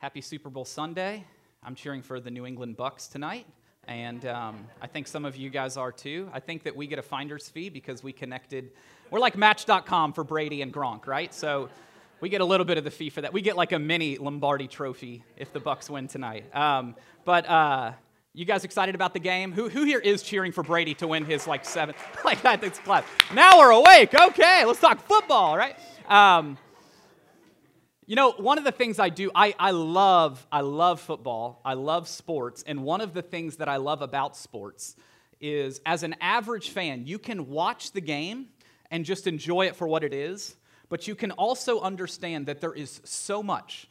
Happy Super Bowl Sunday. I'm cheering for the New England Bucks tonight, and I think some of you guys are too. I think that we get a finder's fee because we connected. We're like Match.com for Brady and Gronk, right? So we get a little bit of the fee for that. We get like a mini Lombardi trophy if the Bucks win tonight. You guys excited about the game? Who here is cheering for Brady to win his like seventh? Like that, it's clap. Now we're awake. Okay, let's talk football, right? You know, one of the things I do, I love football, I love sports, and one of the things that I love about sports is, as an average fan, you can watch the game and just enjoy it for what it is, but you can also understand that there is so much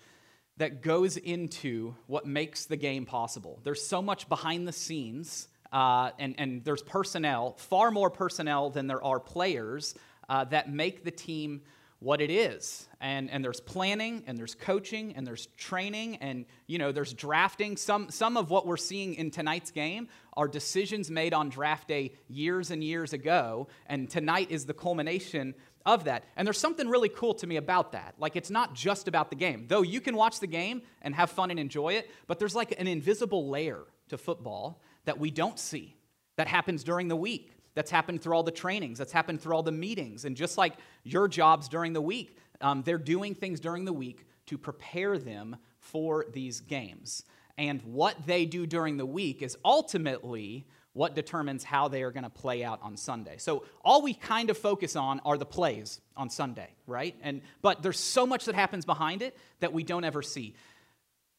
that goes into what makes the game possible. There's so much behind the scenes, and there's personnel, far more personnel than there are players, that make the team what it is, and there's planning, and there's coaching, and there's training, and you know there's drafting. Some of what we're seeing in tonight's game are decisions made on draft day years and years ago, and tonight is the culmination of that. And there's something really cool to me about that. Like, it's not just about the game, though you can watch the game and have fun and enjoy it, but there's like an invisible layer to football that we don't see, that happens during the week. That's happened through all the trainings. That's happened through all the meetings. And just like your jobs during the week, they're doing things during the week to prepare them for these games. And what they do during the week is ultimately what determines how they are going to play out on Sunday. So all we kind of focus on are the plays on Sunday, right? But there's so much that happens behind it that we don't ever see.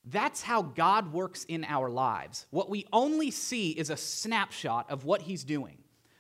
That's how God works in our lives. What we only see is a snapshot of what he's doing.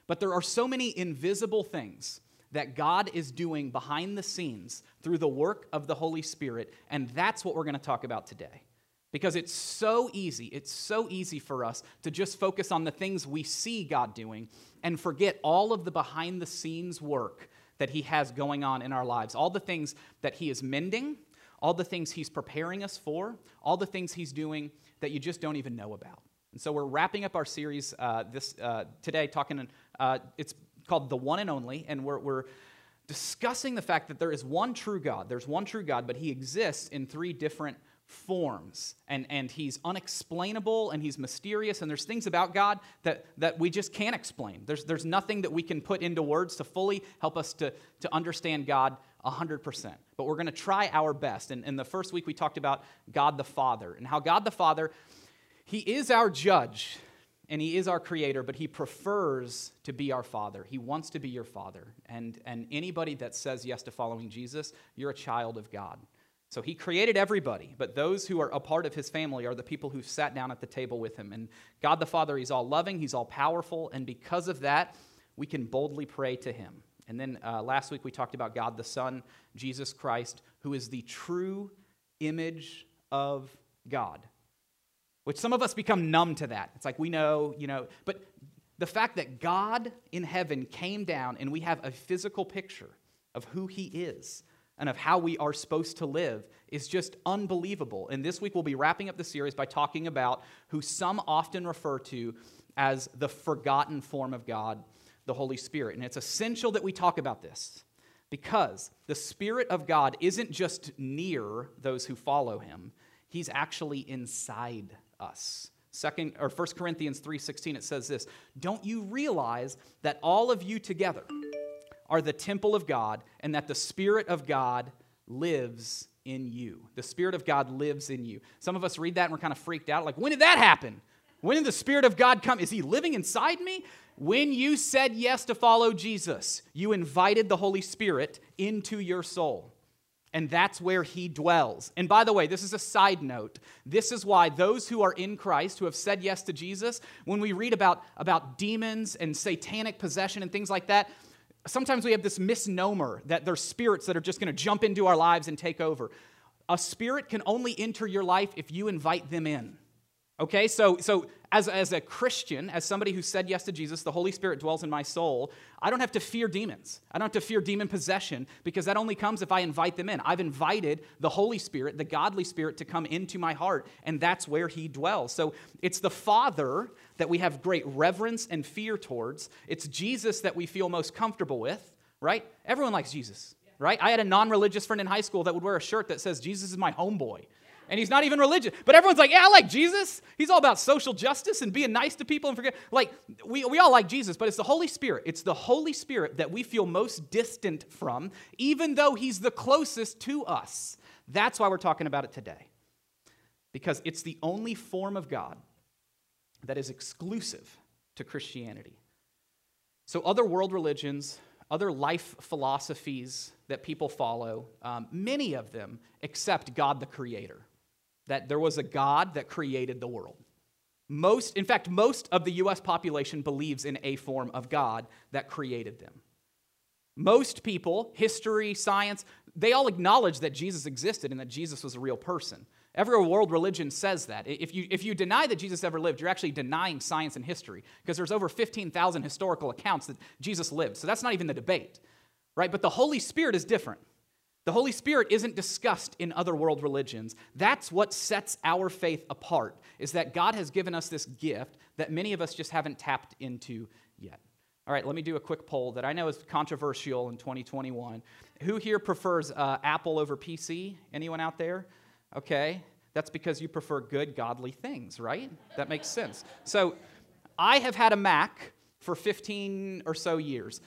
But there are so many invisible things that God is doing behind the scenes through the work of the Holy Spirit, and that's what we're going to talk about today. Because it's so easy for us to just focus on the things we see God doing and forget all of the behind-the-scenes work that he has going on in our lives, all the things that he is mending, all the things he's preparing us for, all the things he's doing that you just don't even know about. And so we're wrapping up our series today, talking. It's called The One and Only, and we're discussing the fact that there is one true God. There's one true God, but he exists in three different forms, and he's unexplainable, and he's mysterious, and there's things about God that we just can't explain. There's nothing that we can put into words to fully help us to understand God 100%. But we're going to try our best. And in the first week, we talked about God the Father, and how God the Father, he is our judge, and he is our creator, but he prefers to be our father. He wants to be your father. And anybody that says yes to following Jesus, you're a child of God. So he created everybody, but those who are a part of his family are the people who've sat down at the table with him. And God the Father, he's all-loving, he's all-powerful, and because of that, we can boldly pray to him. And then last week we talked about God the Son, Jesus Christ, who is the true image of God. Which some of us become numb to that. It's like we know, you know. But the fact that God in heaven came down and we have a physical picture of who he is and of how we are supposed to live is just unbelievable. And this week we'll be wrapping up the series by talking about who some often refer to as the forgotten form of God, the Holy Spirit. And it's essential that we talk about this because the Spirit of God isn't just near those who follow him. He's actually inside us. 1 Corinthians 3:16, it says this, "Don't you realize that all of you together are the temple of God and that the Spirit of God lives in you?" The Spirit of God lives in you. Some of us read that and we're kind of freaked out, like, when did that happen? When did the Spirit of God come? Is he living inside me? When you said yes to follow Jesus, you invited the Holy Spirit into your soul. And that's where he dwells. And by the way, this is a side note. This is why those who are in Christ, who have said yes to Jesus, when we read about demons and satanic possession and things like that, sometimes we have this misnomer that there's spirits that are just going to jump into our lives and take over. A spirit can only enter your life if you invite them in. Okay, so as a Christian, as somebody who said yes to Jesus, the Holy Spirit dwells in my soul, I don't have to fear demons. I don't have to fear demon possession because that only comes if I invite them in. I've invited the Holy Spirit, the godly Spirit, to come into my heart, and that's where he dwells. So it's the Father that we have great reverence and fear towards. It's Jesus that we feel most comfortable with, right? Everyone likes Jesus, right? I had a non-religious friend in high school that would wear a shirt that says, "Jesus is my homeboy." and he's not even religious. But everyone's like, yeah, I like Jesus. He's all about social justice and being nice to people and forget. Like, we all like Jesus, but it's the Holy Spirit. It's the Holy Spirit that we feel most distant from, even though he's the closest to us. That's why we're talking about it today, because it's the only form of God that is exclusive to Christianity. So other world religions, other life philosophies that people follow, many of them accept God the Creator, that there was a God that created the world. In fact, most of the U.S. population believes in a form of God that created them. Most people, history, science, they all acknowledge that Jesus existed and that Jesus was a real person. Every world religion says that. If you deny that Jesus ever lived, you're actually denying science and history, because there's over 15,000 historical accounts that Jesus lived. So that's not even the debate, right? But the Holy Spirit is different. The Holy Spirit isn't discussed in other world religions. That's what sets our faith apart, is that God has given us this gift that many of us just haven't tapped into yet. All right, let me do a quick poll that I know is controversial in 2021. Who here prefers Apple over PC? Anyone out there? Okay, that's because you prefer good, godly things, right? That makes sense. So I have had a Mac for 15 or so years,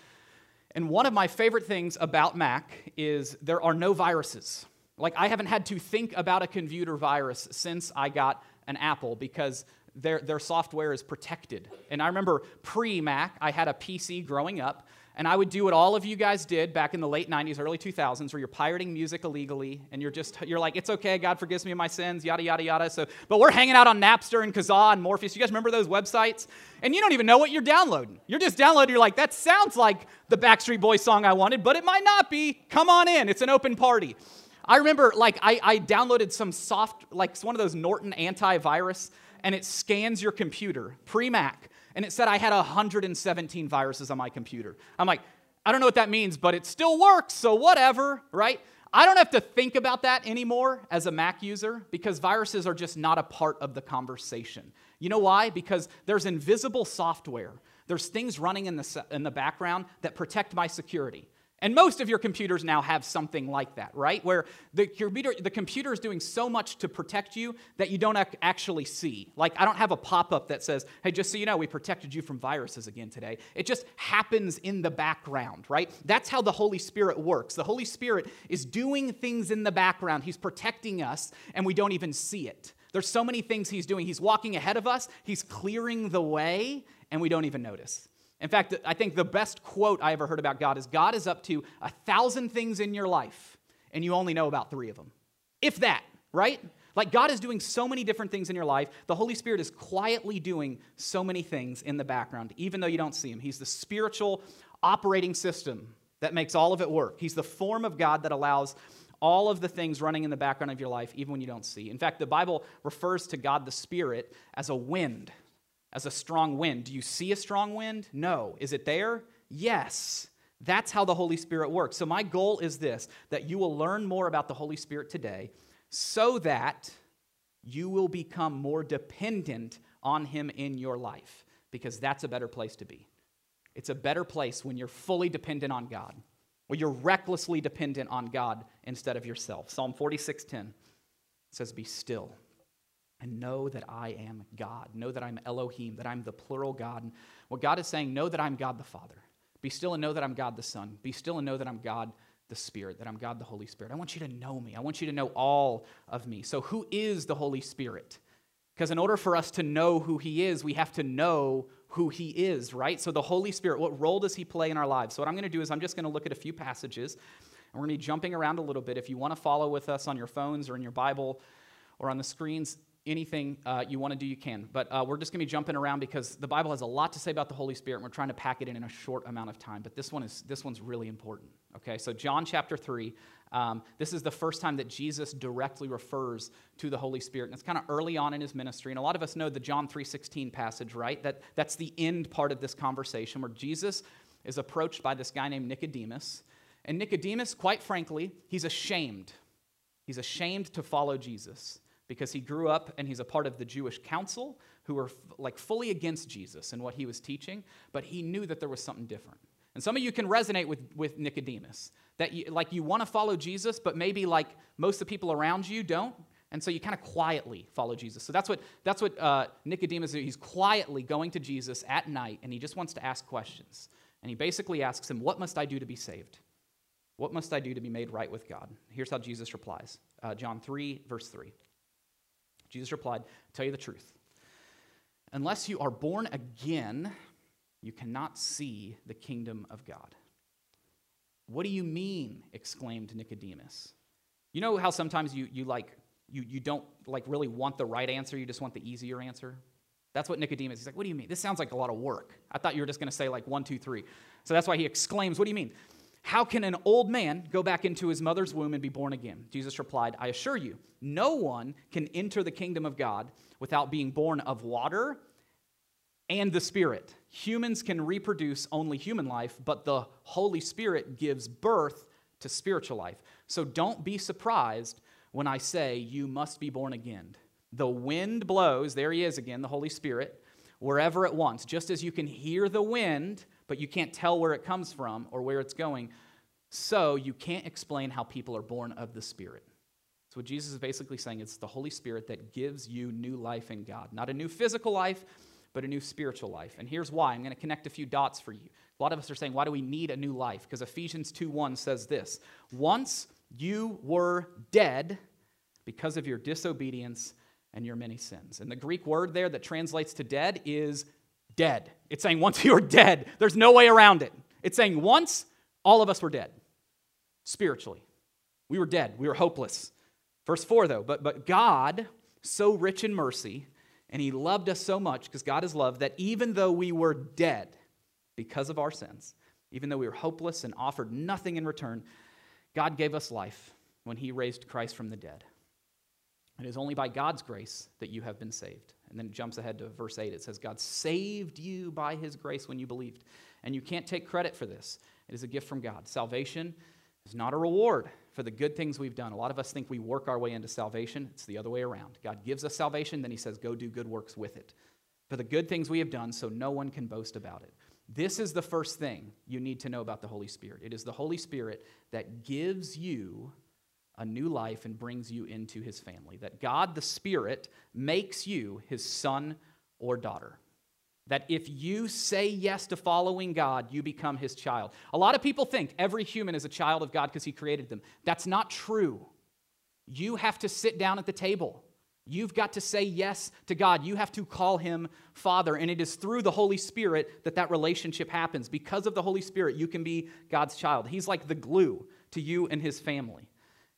and one of my favorite things about Mac is there are no viruses. Like, I haven't had to think about a computer virus since I got an Apple, because their software is protected. And I remember pre-Mac, I had a PC growing up, and I would do what all of you guys did back in the late 90s, early 2000s, where you're pirating music illegally, and you're like, it's okay, God forgives me of my sins, yada, yada, yada. So, but we're hanging out on Napster and Kazaa and Morpheus. You guys remember those websites? And you don't even know what you're downloading. You're just downloading, you're like, that sounds like the Backstreet Boys song I wanted, but it might not be. Come on in, it's an open party. I remember, like, I downloaded some one of those Norton antivirus, and it scans your computer, pre-Mac, and it said I had 117 viruses on my computer. I'm like, I don't know what that means, but it still works, so whatever, right? I don't have to think about that anymore as a Mac user, because viruses are just not a part of the conversation. You know why? Because there's invisible software. There's things running in the background that protect my security. And most of your computers now have something like that, right? Where the computer is doing so much to protect you that you don't actually see. Like, I don't have a pop-up that says, hey, just so you know, we protected you from viruses again today. It just happens in the background, right? That's how the Holy Spirit works. The Holy Spirit is doing things in the background. He's protecting us, and we don't even see it. There's so many things he's doing. He's walking ahead of us. He's clearing the way, and we don't even notice. In fact, I think the best quote I ever heard about God is up to 1,000 things in your life, and you only know about 3 of them. If that, right? Like, God is doing so many different things in your life. The Holy Spirit is quietly doing so many things in the background, even though you don't see him. He's the spiritual operating system that makes all of it work. He's the form of God that allows all of the things running in the background of your life, even when you don't see. In fact, the Bible refers to God the Spirit as a wind. As a strong wind. Do you see a strong wind? No. Is it there? Yes. That's how the Holy Spirit works. So my goal is this, that you will learn more about the Holy Spirit today so that you will become more dependent on him in your life, because that's a better place to be. It's a better place when you're fully dependent on God, or you're recklessly dependent on God instead of yourself. Psalm 46:10 says, be still and know that I am God. Know that I'm Elohim, that I'm the plural God. And what God is saying, know that I'm God the Father. Be still and know that I'm God the Son. Be still and know that I'm God the Spirit, that I'm God the Holy Spirit. I want you to know me. I want you to know all of me. So who is the Holy Spirit? Because in order for us to know who he is, we have to know who he is, right? So the Holy Spirit, what role does he play in our lives? So what I'm going to do is I'm just going to look at a few passages, and we're going to be jumping around a little bit. If you want to follow with us on your phones or in your Bible or on the screens, anything you want to do, you can. But we're just going to be jumping around, because the Bible has a lot to say about the Holy Spirit, and we're trying to pack it in a short amount of time. But this one's really important, okay? So John chapter 3, this is the first time that Jesus directly refers to the Holy Spirit. And it's kind of early on in his ministry. And a lot of us know the John 3:16 passage, right? That's the end part of this conversation, where Jesus is approached by this guy named Nicodemus. And Nicodemus, quite frankly, he's ashamed. He's ashamed to follow Jesus, because he grew up and he's a part of the Jewish council who were like fully against Jesus and what he was teaching, but he knew that there was something different. And some of you can resonate with Nicodemus, that you want to follow Jesus, but maybe like most of the people around you don't, And so you kind of quietly follow Jesus. So that's what Nicodemus is. He's quietly going to Jesus at night, and he just wants to ask questions. And he basically asks him, what must I do to be saved? What must I do to be made right with God? Here's how Jesus replies. John 3, verse 3. Jesus replied, I tell you the truth. Unless you are born again, you cannot see the kingdom of God. What do you mean? Exclaimed Nicodemus. You know how sometimes you don't like really want the right answer, you just want the easier answer? That's what Nicodemus, he's like, what do you mean? This sounds like a lot of work. I thought you were just going to say like 1, 2, 3. So that's why he exclaims, what do you mean? How can an old man go back into his mother's womb and be born again? Jesus replied, I assure you, no one can enter the kingdom of God without being born of water and the Spirit. Humans can reproduce only human life, but the Holy Spirit gives birth to spiritual life. So don't be surprised when I say you must be born again. The wind blows, there he is again, the Holy Spirit, wherever it wants. Just as you can hear the wind, but you can't tell where it comes from or where it's going, so you can't explain how people are born of the Spirit. So what Jesus is basically saying, it's the Holy Spirit that gives you new life in God. Not a new physical life, but a new spiritual life. And here's why. I'm going to connect a few dots for you. A lot of us are saying, why do we need a new life? Because Ephesians 2:1 says this, once you were dead because of your disobedience and your many sins. And the Greek word there that translates to dead is dead. It's saying once you are dead, there's no way around it. It's saying once all of us were dead, spiritually. We were dead. We were hopeless. Verse 4 though, but God, so rich in mercy, and he loved us so much, because God is love, that even though we were dead because of our sins, even though we were hopeless and offered nothing in return, God gave us life when he raised Christ from the dead. It is only by God's grace that you have been saved. And then it jumps ahead to verse 8. It says, God saved you by his grace when you believed. And you can't take credit for this. It is a gift from God. Salvation is not a reward for the good things we've done. A lot of us think we work our way into salvation. It's the other way around. God gives us salvation, then he says, go do good works with it. For the good things we have done, so no one can boast about it. This is the first thing you need to know about the Holy Spirit. It is the Holy Spirit that gives you a new life and brings you into his family. That God the Spirit makes you his son or daughter. That if you say yes to following God, you become his child. A lot of people think every human is a child of God because he created them. That's not true. You have to sit down at the table. You've got to say yes to God. You have to call him Father. And it is through the Holy Spirit that relationship happens. Because of the Holy Spirit, you can be God's child. He's like the glue to you and his family.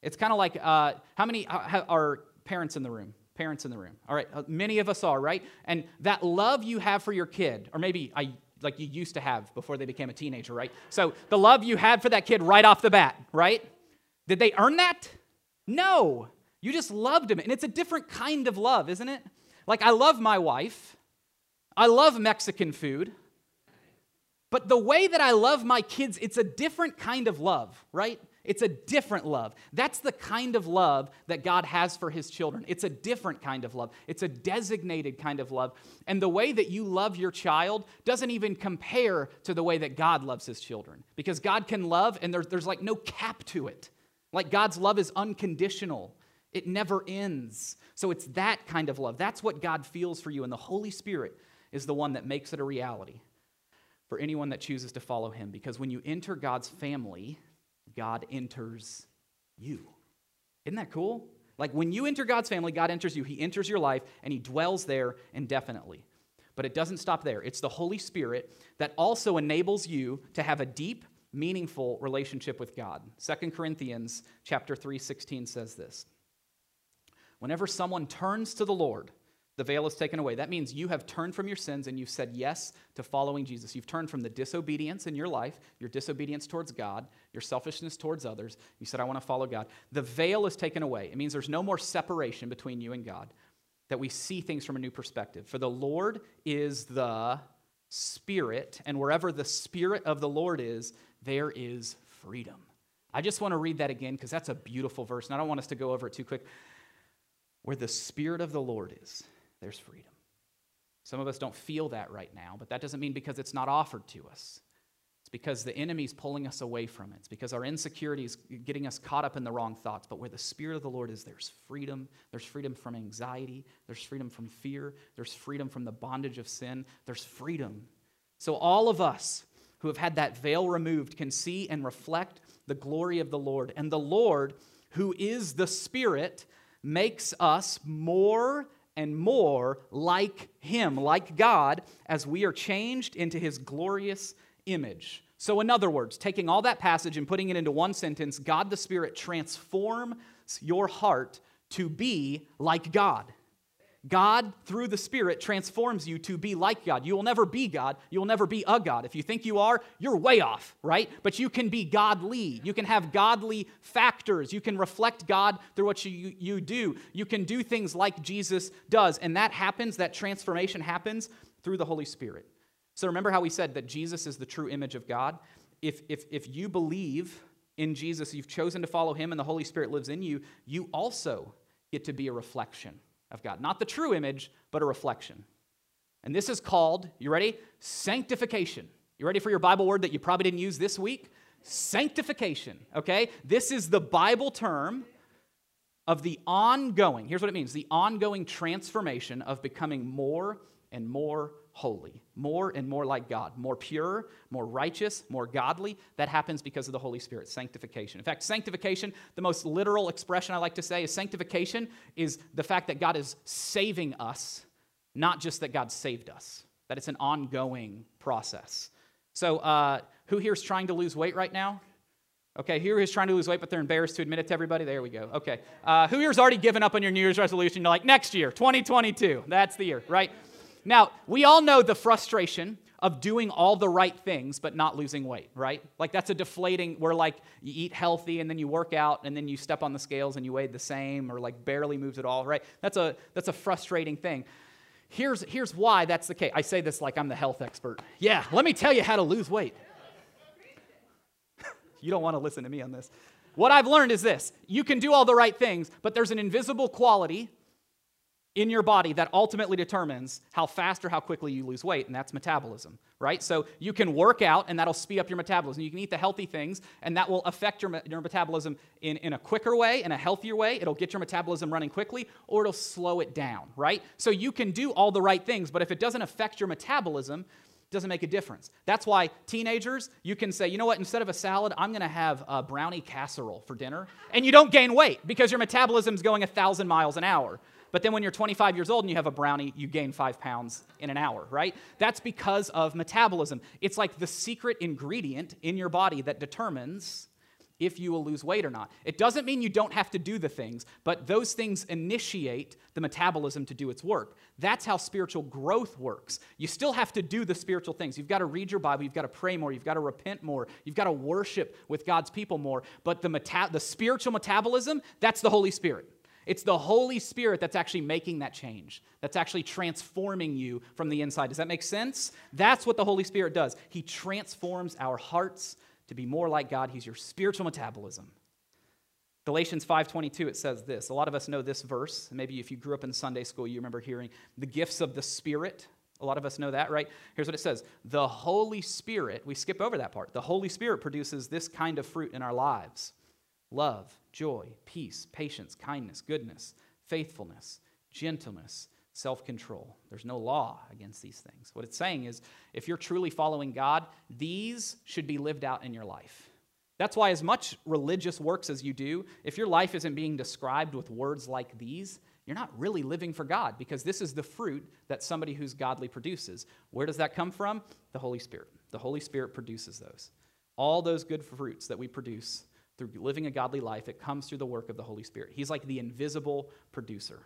It's kind of like, how many are parents in the room? Parents in the room. All right, many of us are, right? And that love you have for your kid, or maybe like you used to have before they became a teenager, right? So the love you had for that kid right off the bat, right? Did they earn that? No. You just loved him. And it's a different kind of love, isn't it? Like, I love my wife. I love Mexican food. But the way that I love my kids, it's a different kind of love, right? It's a different love. That's the kind of love that God has for his children. It's a different kind of love. It's a designated kind of love. And the way that you love your child doesn't even compare to the way that God loves his children. Because God can love, and there's like no cap to it. Like, God's love is unconditional. It never ends. So it's that kind of love. That's what God feels for you. And the Holy Spirit is the one that makes it a reality for anyone that chooses to follow him. Because when you enter God's family, God enters you. Isn't that cool? Like, when you enter God's family, God enters you. He enters your life, and he dwells there indefinitely. But it doesn't stop there. It's the Holy Spirit that also enables you to have a deep, meaningful relationship with God. 2 Corinthians chapter 3:16 says this. Whenever someone turns to the Lord, the veil is taken away. That means you have turned from your sins and you've said yes to following Jesus. You've turned from the disobedience in your life, your disobedience towards God, your selfishness towards others. You said, I want to follow God. The veil is taken away. It means there's no more separation between you and God, that we see things from a new perspective. For the Lord is the Spirit, and wherever the Spirit of the Lord is, there is freedom. I just want to read that again because that's a beautiful verse, and I don't want us to go over it too quick. Where the Spirit of the Lord is, there's freedom. Some of us don't feel that right now, but that doesn't mean because it's not offered to us. It's because the enemy's pulling us away from it. It's because our insecurity is getting us caught up in the wrong thoughts. But where the Spirit of the Lord is, there's freedom. There's freedom from anxiety. There's freedom from fear. There's freedom from the bondage of sin. There's freedom. So all of us who have had that veil removed can see and reflect the glory of the Lord. And the Lord, who is the Spirit, makes us more and more like Him, like God, as we are changed into His glorious image. So in other words, taking all that passage and putting it into one sentence, God the Spirit transforms your heart to be like God. God, through the Spirit, transforms you to be like God. You will never be God. You will never be a God. If you think you are, you're way off, right? But you can be godly. You can have godly factors. You can reflect God through what you do. You can do things like Jesus does. And that happens, that transformation happens through the Holy Spirit. So remember how we said that Jesus is the true image of God? If you believe in Jesus, you've chosen to follow Him, and the Holy Spirit lives in you, you also get to be a reflection of God. Not the true image, but a reflection. And this is called, you ready? Sanctification. You ready for your Bible word that you probably didn't use this week? Sanctification, okay? This is the Bible term of the ongoing, here's what it means, the ongoing transformation of becoming more and more holy, more and more like God, more pure, more righteous, more godly. That happens because of the Holy Spirit, sanctification. In fact, sanctification, the most literal expression I like to say is sanctification is the fact that God is saving us, not just that God saved us, that it's an ongoing process. So who here is trying to lose weight right now? Okay, who here is trying to lose weight, but they're embarrassed to admit it to everybody? There we go. Okay, who here has already given up on your New Year's resolution? You're like, next year, 2022, that's the year, right? Now, we all know the frustration of doing all the right things but not losing weight, right? Like that's a deflating, where like you eat healthy and then you work out and then you step on the scales and you weigh the same or like barely moves at all, right? That's a frustrating thing. Here's why that's the case. I say this like I'm the health expert. Yeah, let me tell you how to lose weight. You don't want to listen to me on this. What I've learned is this. You can do all the right things, but there's an invisible quality in your body that ultimately determines how fast or how quickly you lose weight, and that's metabolism, right? So you can work out, and that'll speed up your metabolism. You can eat the healthy things, and that will affect your metabolism in a quicker way, in a healthier way. It'll get your metabolism running quickly, or it'll slow it down, right? So you can do all the right things, but if it doesn't affect your metabolism, it doesn't make a difference. That's why teenagers, you can say, you know what, instead of a salad, I'm going to have a brownie casserole for dinner, and you don't gain weight because your metabolism's going 1,000 miles an hour. But then when you're 25 years old and you have a brownie, you gain 5 pounds in an hour, right? That's because of metabolism. It's like the secret ingredient in your body that determines if you will lose weight or not. It doesn't mean you don't have to do the things, but those things initiate the metabolism to do its work. That's how spiritual growth works. You still have to do the spiritual things. You've got to read your Bible. You've got to pray more. You've got to repent more. You've got to worship with God's people more. But the spiritual metabolism, that's the Holy Spirit. It's the Holy Spirit that's actually making that change, that's actually transforming you from the inside. Does that make sense? That's what the Holy Spirit does. He transforms our hearts to be more like God. He's your spiritual metabolism. Galatians 5:22, it says this. A lot of us know this verse. Maybe if you grew up in Sunday school, you remember hearing the gifts of the Spirit. A lot of us know that, right? Here's what it says. The Holy Spirit, we skip over that part. The Holy Spirit produces this kind of fruit in our lives. Love, joy, peace, patience, kindness, goodness, faithfulness, gentleness, self-control. There's no law against these things. What it's saying is, if you're truly following God, these should be lived out in your life. That's why as much religious works as you do, if your life isn't being described with words like these, you're not really living for God, because this is the fruit that somebody who's godly produces. Where does that come from? The Holy Spirit. The Holy Spirit produces those. All those good fruits that we produce through living a godly life, it comes through the work of the Holy Spirit. He's like the invisible producer.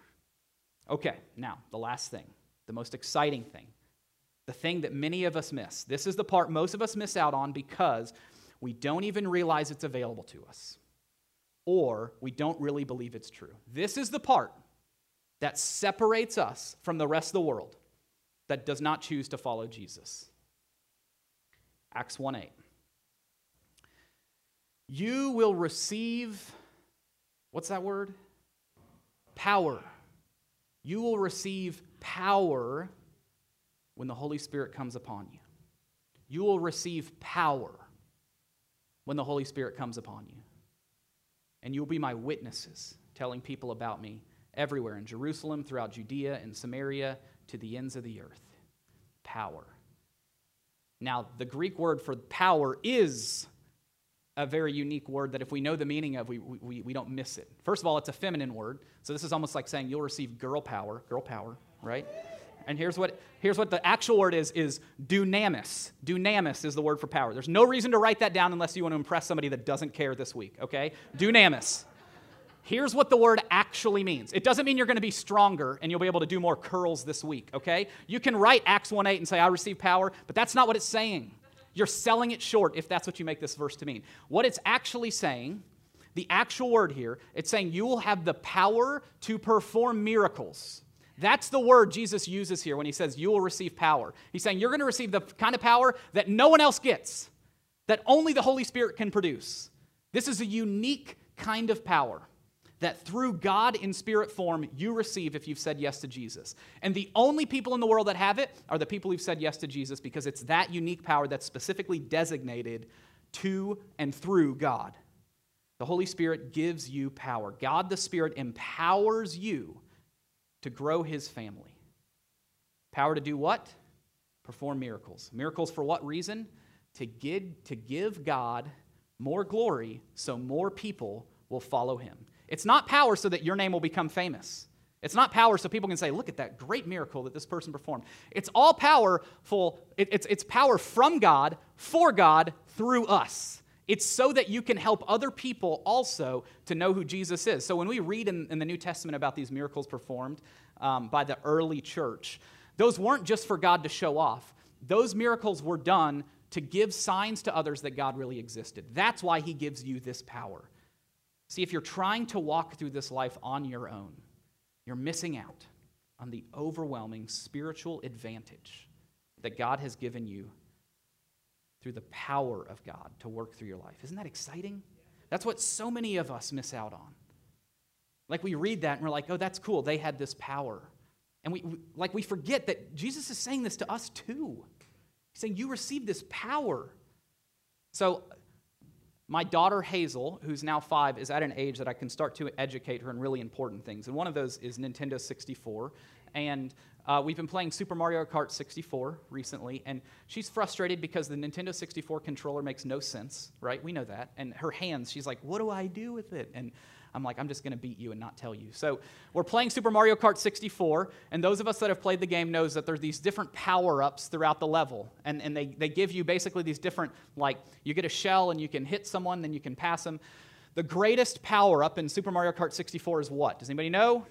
Okay, now, the last thing, the most exciting thing, the thing that many of us miss. This is the part most of us miss out on because we don't even realize it's available to us, or we don't really believe it's true. This is the part that separates us from the rest of the world that does not choose to follow Jesus. Acts 1:8. You will receive, what's that word? Power. You will receive power when the Holy Spirit comes upon you. You will receive power. when the Holy Spirit comes upon you. And you'll be my witnesses, telling people about me everywhere in Jerusalem, throughout Judea and Samaria, to the ends of the earth. Power. Now, the Greek word for power is a very unique word that if we know the meaning of, we don't miss it. First of all, it's a feminine word. So this is almost like saying you'll receive girl power, right? And here's what the actual word is dunamis. Dunamis is the word for power. There's no reason to write that down unless you want to impress somebody that doesn't care this week, okay? Dunamis. Here's what the word actually means. It doesn't mean you're going to be stronger and you'll be able to do more curls this week, okay? You can write Acts 1:8 and say, I receive power, but that's not what it's saying. You're selling it short if that's what you make this verse to mean. What it's actually saying, the actual word here, it's saying you will have the power to perform miracles. That's the word Jesus uses here when he says you will receive power. He's saying you're going to receive the kind of power that no one else gets, that only the Holy Spirit can produce. This is a unique kind of power that through God in spirit form you receive if you've said yes to Jesus. And the only people in the world that have it are the people who've said yes to Jesus, because it's that unique power that's specifically designated to and through God. The Holy Spirit gives you power. God the Spirit empowers you to grow his family. Power to do what? Perform miracles. Miracles for what reason? To give God more glory so more people will follow him. It's not power so that your name will become famous. It's not power so people can say, look at that great miracle that this person performed. It's all powerful. It's power from God, for God, through us. It's so that you can help other people also to know who Jesus is. So when we read in the New Testament about these miracles performed by the early church, those weren't just for God to show off. Those miracles were done to give signs to others that God really existed. That's why he gives you this power. See, if you're trying to walk through this life on your own, you're missing out on the overwhelming spiritual advantage that God has given you through the power of God to work through your life. Isn't that exciting? That's what so many of us miss out on. Like, we read that and we're like, oh, that's cool, they had this power. And we forget that Jesus is saying this to us too. He's saying, you received this power. So my daughter Hazel, who's now 5, is at an age that I can start to educate her in really important things. And one of those is Nintendo 64. And we've been playing Super Mario Kart 64 recently. And she's frustrated because the Nintendo 64 controller makes no sense, right? We know that. And her hands, she's like, what do I do with it? And I'm like, I'm just going to beat you and not tell you. So we're playing Super Mario Kart 64, and those of us that have played the game knows that there's these different power-ups throughout the level, and they give you basically these different, like, you get a shell and you can hit someone, then you can pass them. The greatest power-up in Super Mario Kart 64 is what? Does anybody know?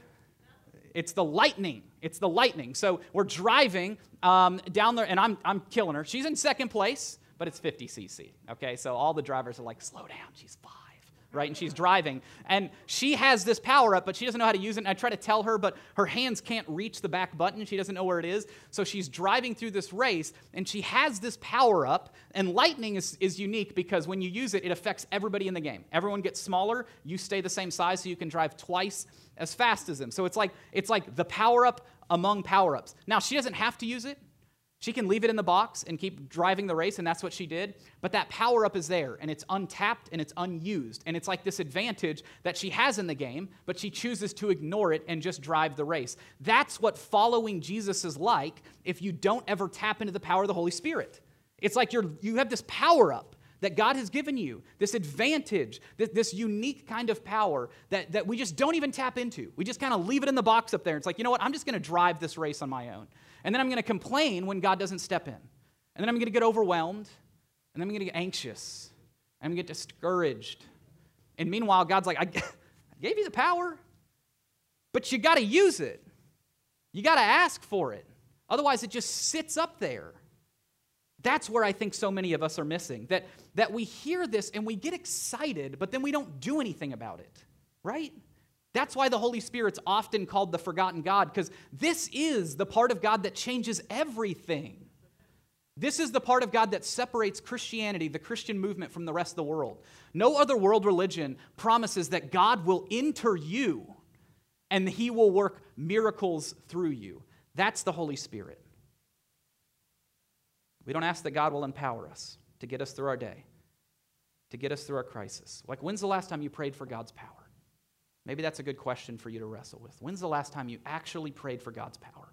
It's the lightning. It's the lightning. So we're driving down there, and I'm killing her. She's in second place, but it's 50cc, okay? So all the drivers are like, slow down, she's 5. Right, and she's driving, and she has this power-up, but she doesn't know how to use it, and I try to tell her, but her hands can't reach the back button. She doesn't know where it is, so she's driving through this race, and she has this power-up, and lightning is unique because when you use it, it affects everybody in the game. Everyone gets smaller. You stay the same size, so you can drive twice as fast as them. So it's like the power-up among power-ups. Now, she doesn't have to use it. She can leave it in the box and keep driving the race, and that's what she did. But that power-up is there, and it's untapped, and it's unused. And it's like this advantage that she has in the game, but she chooses to ignore it and just drive the race. That's what following Jesus is like if you don't ever tap into the power of the Holy Spirit. It's like you have this power-up that God has given you, this advantage, this unique kind of power that we just don't even tap into. We just kind of leave it in the box up there. It's like, you know what, I'm just going to drive this race on my own. And then I'm going to complain when God doesn't step in. And then I'm going to get overwhelmed. And then I'm going to get anxious. I'm going to get discouraged. And meanwhile, God's like, I gave you the power, but you got to use it. You got to ask for it. Otherwise, it just sits up there. That's where I think so many of us are missing, that we hear this and we get excited, but then we don't do anything about it, right? That's why the Holy Spirit's often called the forgotten God, because this is the part of God that changes everything. This is the part of God that separates Christianity, the Christian movement, from the rest of the world. No other world religion promises that God will enter you and he will work miracles through you. That's the Holy Spirit. We don't ask that God will empower us to get us through our day. to get us through our crisis. Like, when's the last time you prayed for God's power? Maybe that's a good question for you to wrestle with. When's the last time you actually prayed for God's power?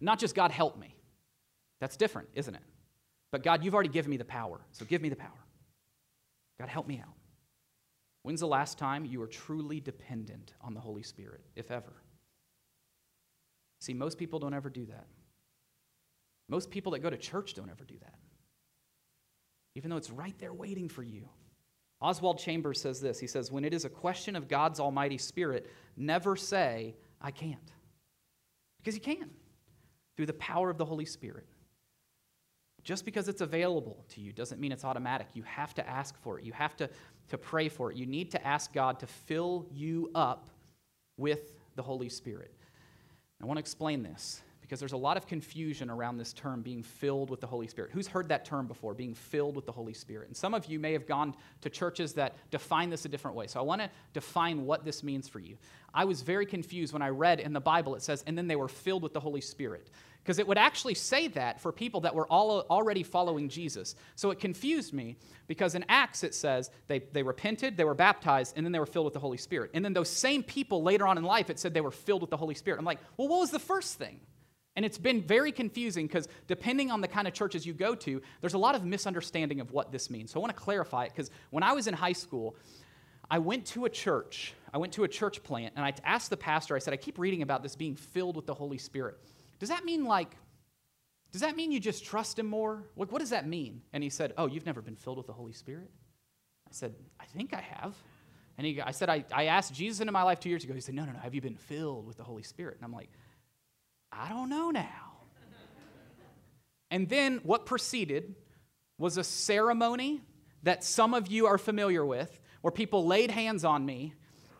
Not just, God, help me. That's different, isn't it? But, God, you've already given me the power, so give me the power. God, help me out. When's the last time you were truly dependent on the Holy Spirit, if ever? See, most people don't ever do that. Most people that go to church don't ever do that, even though it's right there waiting for you. Oswald Chambers says this. He says, when it is a question of God's almighty Spirit, never say, I can't. Because you can, through the power of the Holy Spirit. Just because it's available to you doesn't mean it's automatic. You have to ask for it. You have to pray for it. You need to ask God to fill you up with the Holy Spirit. I want to explain this, because there's a lot of confusion around this term, being filled with the Holy Spirit. Who's heard that term before, being filled with the Holy Spirit? And some of you may have gone to churches that define this a different way. So I want to define what this means for you. I was very confused when I read in the Bible, it says, and then they were filled with the Holy Spirit, because it would actually say that for people that were already following Jesus. So it confused me, because in Acts it says they repented, they were baptized, and then they were filled with the Holy Spirit. And then those same people later on in life, it said they were filled with the Holy Spirit. I'm like, well, what was the first thing? And it's been very confusing, because depending on the kind of churches you go to, there's a lot of misunderstanding of what this means. So I want to clarify it, because when I was in high school, I went to a church. I went to a church plant, and I asked the pastor, I said, I keep reading about this being filled with the Holy Spirit. Does that mean you just trust him more? Like, what does that mean? And he said, oh, you've never been filled with the Holy Spirit? I said, I think I have. And I said, I asked Jesus into my life 2 years ago. He said, no, have you been filled with the Holy Spirit? And I'm like, I don't know now. And then what proceeded was a ceremony that some of you are familiar with, where people laid hands on me,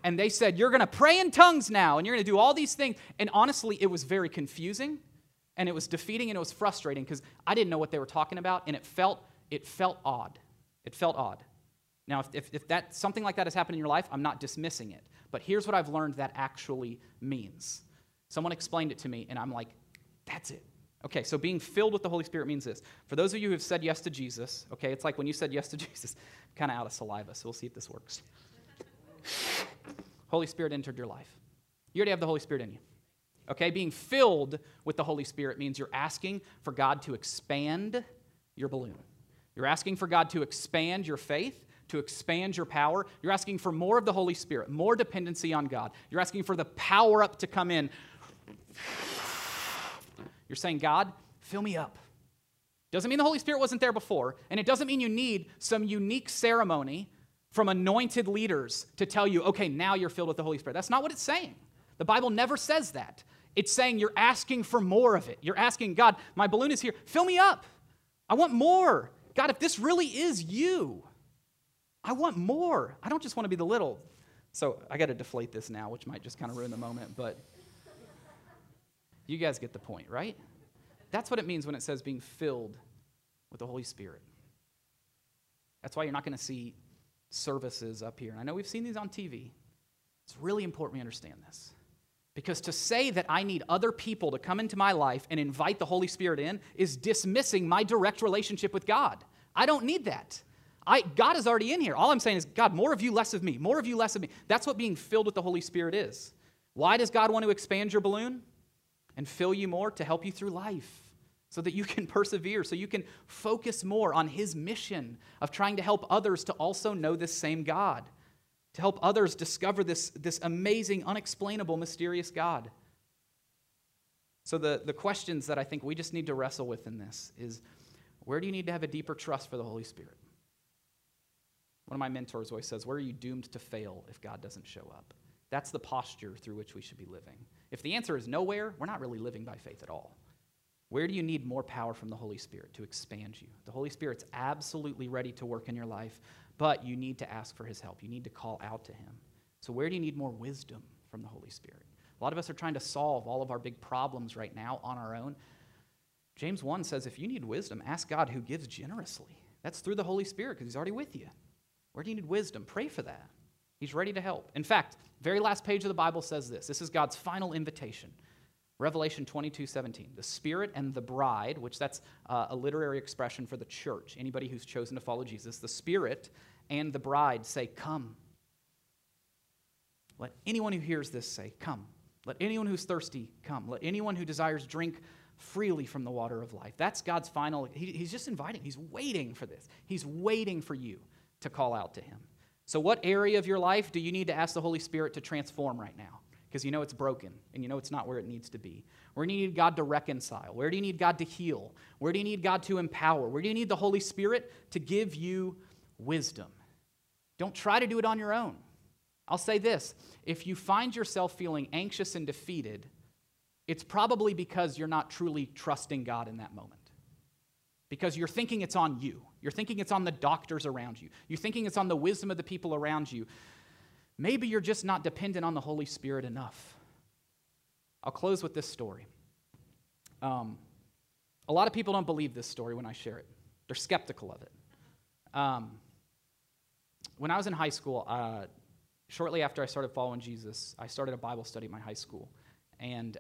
and they said, you're going to pray in tongues now, and you're going to do all these things. And honestly, it was very confusing, and it was defeating, and it was frustrating, because I didn't know what they were talking about, and it felt odd. It felt odd. Now, if that something like that has happened in your life, I'm not dismissing it. But here's what I've learned that actually means. Someone explained it to me, and I'm like, that's it. Okay, so being filled with the Holy Spirit means this. For those of you who have said yes to Jesus, okay, it's like when you said yes to Jesus, I'm kind of out of saliva, so we'll see if this works. Holy Spirit entered your life. You already have the Holy Spirit in you. Okay, being filled with the Holy Spirit means you're asking for God to expand your balloon. You're asking for God to expand your faith, to expand your power. You're asking for more of the Holy Spirit, more dependency on God. You're asking for the power up to come in. You're saying, God, fill me up. Doesn't mean the Holy Spirit wasn't there before, and it doesn't mean you need some unique ceremony from anointed leaders to tell you, okay, now you're filled with the Holy Spirit. That's not what it's saying. The Bible never says that. It's saying you're asking for more of it. You're asking, God, my balloon is here. Fill me up. I want more. God, if this really is you, I want more. I don't just want to be the little. So I got to deflate this now, which might just kind of ruin the moment, but you guys get the point, right? That's what it means when it says being filled with the Holy Spirit. That's why you're not going to see services up here. And I know we've seen these on TV. It's really important we understand this, because to say that I need other people to come into my life and invite the Holy Spirit in is dismissing my direct relationship with God. I don't need that. God is already in here. All I'm saying is, God, more of you, less of me. More of you, less of me. That's what being filled with the Holy Spirit is. Why does God want to expand your balloon and fill you more? To help you through life, so that you can persevere, so you can focus more on his mission of trying to help others to also know this same God, to help others discover this amazing, unexplainable, mysterious God. So the questions that I think we just need to wrestle with in this is, where do you need to have a deeper trust for the Holy Spirit? One of my mentors always says, where are you doomed to fail if God doesn't show up? That's the posture through which we should be living. If the answer is nowhere, we're not really living by faith at all. Where do you need more power from the Holy Spirit to expand you? The Holy Spirit's absolutely ready to work in your life, but you need to ask for his help. You need to call out to him. So where do you need more wisdom from the Holy Spirit? A lot of us are trying to solve all of our big problems right now on our own. James 1 says, if you need wisdom, ask God, who gives generously. That's through the Holy Spirit, because he's already with you. Where do you need wisdom? Pray for that. He's ready to help. In fact, very last page of the Bible says this. This is God's final invitation. Revelation 22:17, the Spirit and the bride, which that's a literary expression for the church, anybody who's chosen to follow Jesus, the Spirit and the bride say, come. Let anyone who hears this say, come. Let anyone who's thirsty, come. Let anyone who desires drink freely from the water of life. That's God's final, he's just inviting, he's waiting for this. He's waiting for you to call out to him. So what area of your life do you need to ask the Holy Spirit to transform right now? Because you know it's broken, and you know it's not where it needs to be. Where do you need God to reconcile? Where do you need God to heal? Where do you need God to empower? Where do you need the Holy Spirit to give you wisdom? Don't try to do it on your own. I'll say this, if you find yourself feeling anxious and defeated, it's probably because you're not truly trusting God in that moment. Because you're thinking it's on you. You're thinking it's on the doctors around you. You're thinking it's on the wisdom of the people around you. Maybe you're just not dependent on the Holy Spirit enough. I'll close with this story. A lot of people don't believe this story when I share it. They're skeptical of it. When I was in high school, shortly after I started following Jesus, I started a Bible study at my high school. And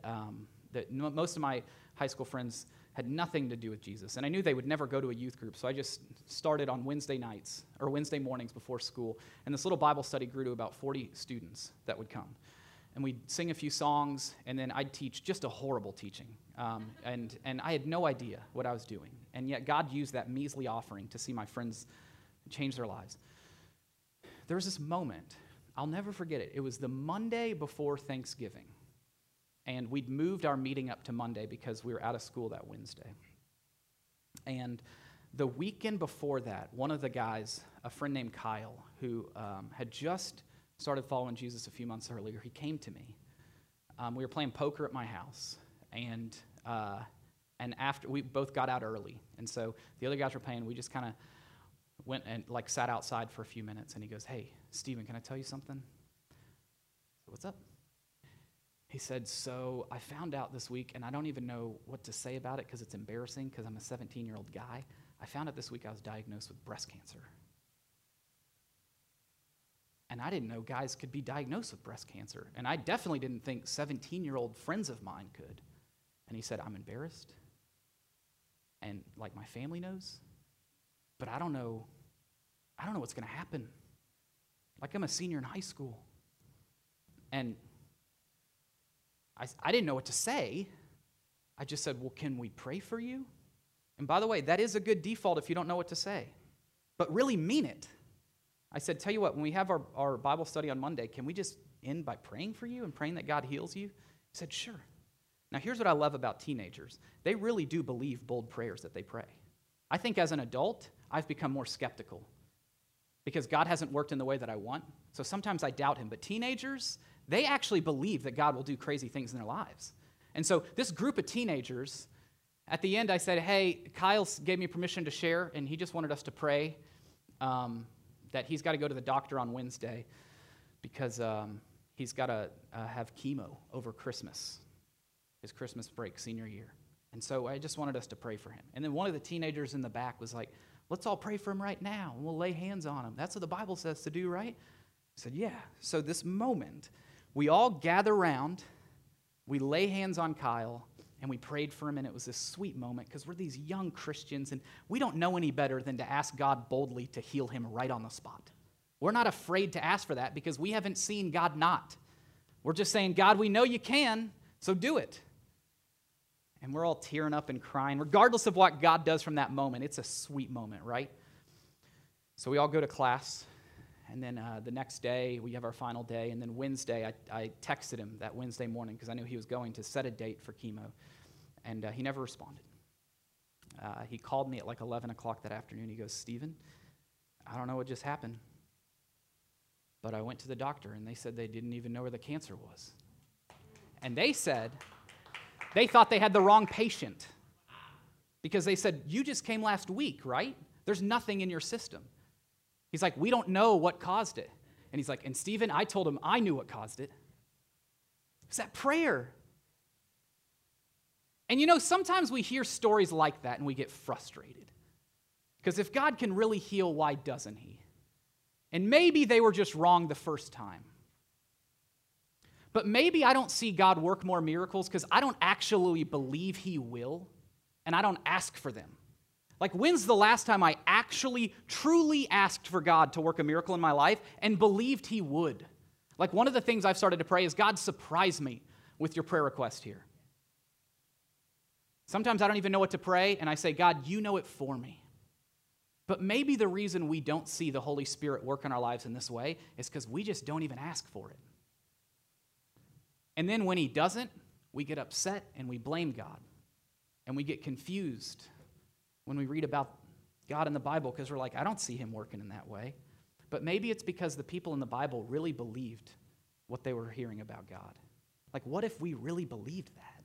most of my high school friends had nothing to do with Jesus. And I knew they would never go to a youth group, so I just started on Wednesday nights, or Wednesday mornings before school, and this little Bible study grew to about 40 students that would come. And we'd sing a few songs, and then I'd teach just a horrible teaching. And I had no idea what I was doing. And yet God used that measly offering to see my friends change their lives. There was this moment, I'll never forget it. It was the Monday before Thanksgiving. And we'd moved our meeting up to Monday because we were out of school that Wednesday. And the weekend before that, one of the guys, a friend named Kyle, who had just started following Jesus a few months earlier, he came to me. We were playing poker at my house, and after we both got out early, and so the other guys were playing. We just kind of went and like sat outside for a few minutes, and he goes, "Hey, Stephen, can I tell you something?" I said, "What's up?" He said, "So I found out this week, and I don't even know what to say about it because it's embarrassing because I'm a 17-year-old guy. I found out this week I was diagnosed with breast cancer. And I didn't know guys could be diagnosed with breast cancer. And I definitely didn't think 17-year-old friends of mine could." And he said, "I'm embarrassed. And like my family knows, but I don't know what's going to happen. Like I'm a senior in high school." And I didn't know what to say. I just said, "Well, can we pray for you?" And by the way, that is a good default if you don't know what to say. But really mean it. I said, "Tell you what, when we have our Bible study on Monday, can we just end by praying for you and praying that God heals you?" He said, "Sure." Now, here's what I love about teenagers. They really do believe bold prayers that they pray. I think as an adult, I've become more skeptical because God hasn't worked in the way that I want. So sometimes I doubt him. But teenagers, they actually believe that God will do crazy things in their lives. And so this group of teenagers, at the end I said, "Hey, Kyle gave me permission to share, and he just wanted us to pray that he's got to go to the doctor on Wednesday because he's got to have chemo over Christmas, his Christmas break senior year. And so I just wanted us to pray for him." And then one of the teenagers in the back was like, "Let's all pray for him right now, and we'll lay hands on him. That's what the Bible says to do, right?" I said, "Yeah." So this moment, we all gather around, we lay hands on Kyle, and we prayed for him, and it was this sweet moment because we're these young Christians, and we don't know any better than to ask God boldly to heal him right on the spot. We're not afraid to ask for that because we haven't seen God not. We're just saying, "God, we know you can, so do it." And we're all tearing up and crying, regardless of what God does from that moment. It's a sweet moment, right? So we all go to class. And then the next day, we have our final day. And then Wednesday, I texted him that Wednesday morning because I knew he was going to set a date for chemo. And he never responded. He called me at like 11 o'clock that afternoon. He goes, "Stephen, I don't know what just happened, but I went to the doctor, and they said they didn't even know where the cancer was. And they said they thought they had the wrong patient because they said, you just came last week, right? There's nothing in your system." He's like, "We don't know what caused it." And he's like, "And Stephen, I told him I knew what caused it. It was that prayer." And you know, sometimes we hear stories like that and we get frustrated. Because if God can really heal, why doesn't he? And maybe they were just wrong the first time. But maybe I don't see God work more miracles because I don't actually believe he will, and I don't ask for them. Like, when's the last time I actually, truly asked for God to work a miracle in my life and believed he would? Like, one of the things I've started to pray is, God, surprise me with your prayer request here. Sometimes I don't even know what to pray, and I say, God, you know it for me. But maybe the reason we don't see the Holy Spirit work in our lives in this way is because we just don't even ask for it. And then when he doesn't, we get upset and we blame God. And we get confused when we read about God in the Bible because we're like, I don't see him working in that way. But maybe it's because the people in the Bible really believed what they were hearing about God. Like, what if we really believed that?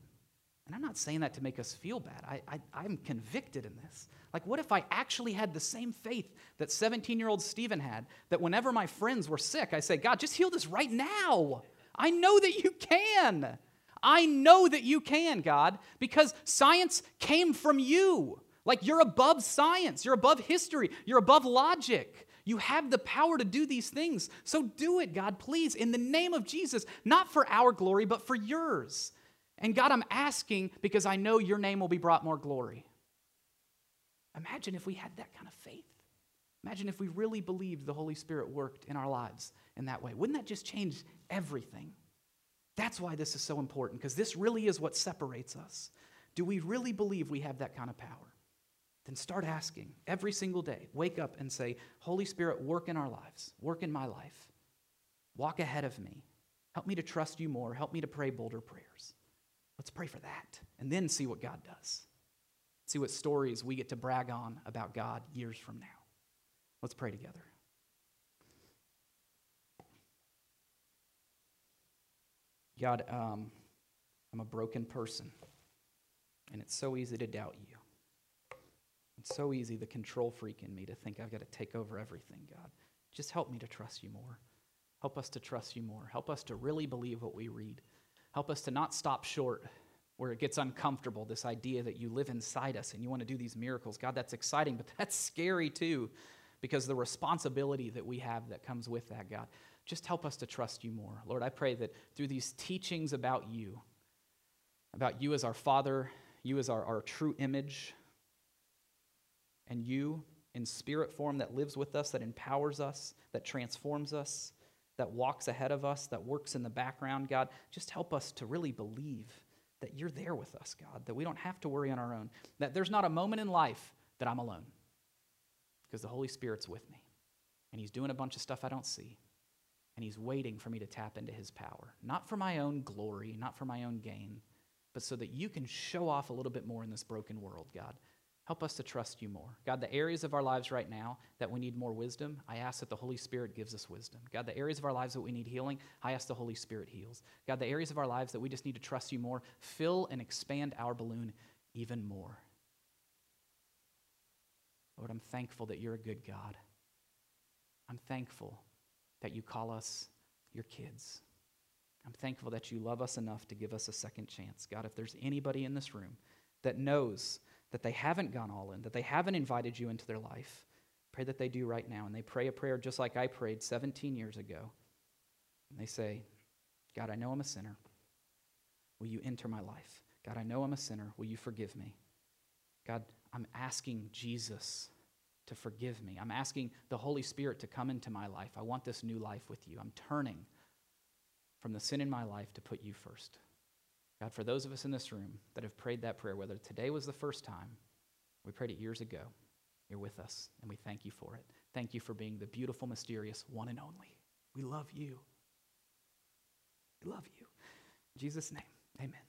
And I'm not saying that to make us feel bad. I'm convicted in this. Like, what if I actually had the same faith that 17-year-old Stephen had, that whenever my friends were sick, I say, God, just heal this right now. I know that you can. I know that you can, God, because science came from you. Like, you're above science. You're above history. You're above logic. You have the power to do these things. So do it, God, please, in the name of Jesus, not for our glory, but for yours. And God, I'm asking because I know your name will be brought more glory. Imagine if we had that kind of faith. Imagine if we really believed the Holy Spirit worked in our lives in that way. Wouldn't that just change everything? That's why this is so important, because this really is what separates us. Do we really believe we have that kind of power? Then start asking every single day. Wake up and say, Holy Spirit, work in our lives. Work in my life. Walk ahead of me. Help me to trust you more. Help me to pray bolder prayers. Let's pray for that, and then see what God does. See what stories we get to brag on about God years from now. Let's pray together. God, I'm a broken person, and it's so easy to doubt you. It's so easy, the control freak in me, to think I've got to take over everything, God. Just help me to trust you more. Help us to trust you more. Help us to really believe what we read. Help us to not stop short where it gets uncomfortable, this idea that you live inside us and you want to do these miracles. God, that's exciting, but that's scary too, because the responsibility that we have that comes with that, God. Just help us to trust you more. Lord, I pray that through these teachings about you as our Father, you as our true image, and you in spirit form that lives with us, that empowers us, that transforms us, that walks ahead of us, that works in the background, God, just help us to really believe that you're there with us, God, that we don't have to worry on our own, that there's not a moment in life that I'm alone, because the Holy Spirit's with me, and he's doing a bunch of stuff I don't see, and he's waiting for me to tap into his power, not for my own glory, not for my own gain, but so that you can show off a little bit more in this broken world, God. Help us to trust you more. God, the areas of our lives right now that we need more wisdom, I ask that the Holy Spirit gives us wisdom. God, the areas of our lives that we need healing, I ask the Holy Spirit heals. God, the areas of our lives that we just need to trust you more, fill and expand our balloon even more. Lord, I'm thankful that you're a good God. I'm thankful that you call us your kids. I'm thankful that you love us enough to give us a second chance. God, if there's anybody in this room that knows that they haven't gone all in, that they haven't invited you into their life, pray that they do right now. And they pray a prayer just like I prayed 17 years ago. And they say, God, I know I'm a sinner. Will you enter my life? God, I know I'm a sinner. Will you forgive me? God, I'm asking Jesus to forgive me. I'm asking the Holy Spirit to come into my life. I want this new life with you. I'm turning from the sin in my life to put you first. God, for those of us in this room that have prayed that prayer, whether today was the first time, we prayed it years ago, you're with us, and we thank you for it. Thank you for being the beautiful, mysterious one and only. We love you. We love you. In Jesus' name, amen.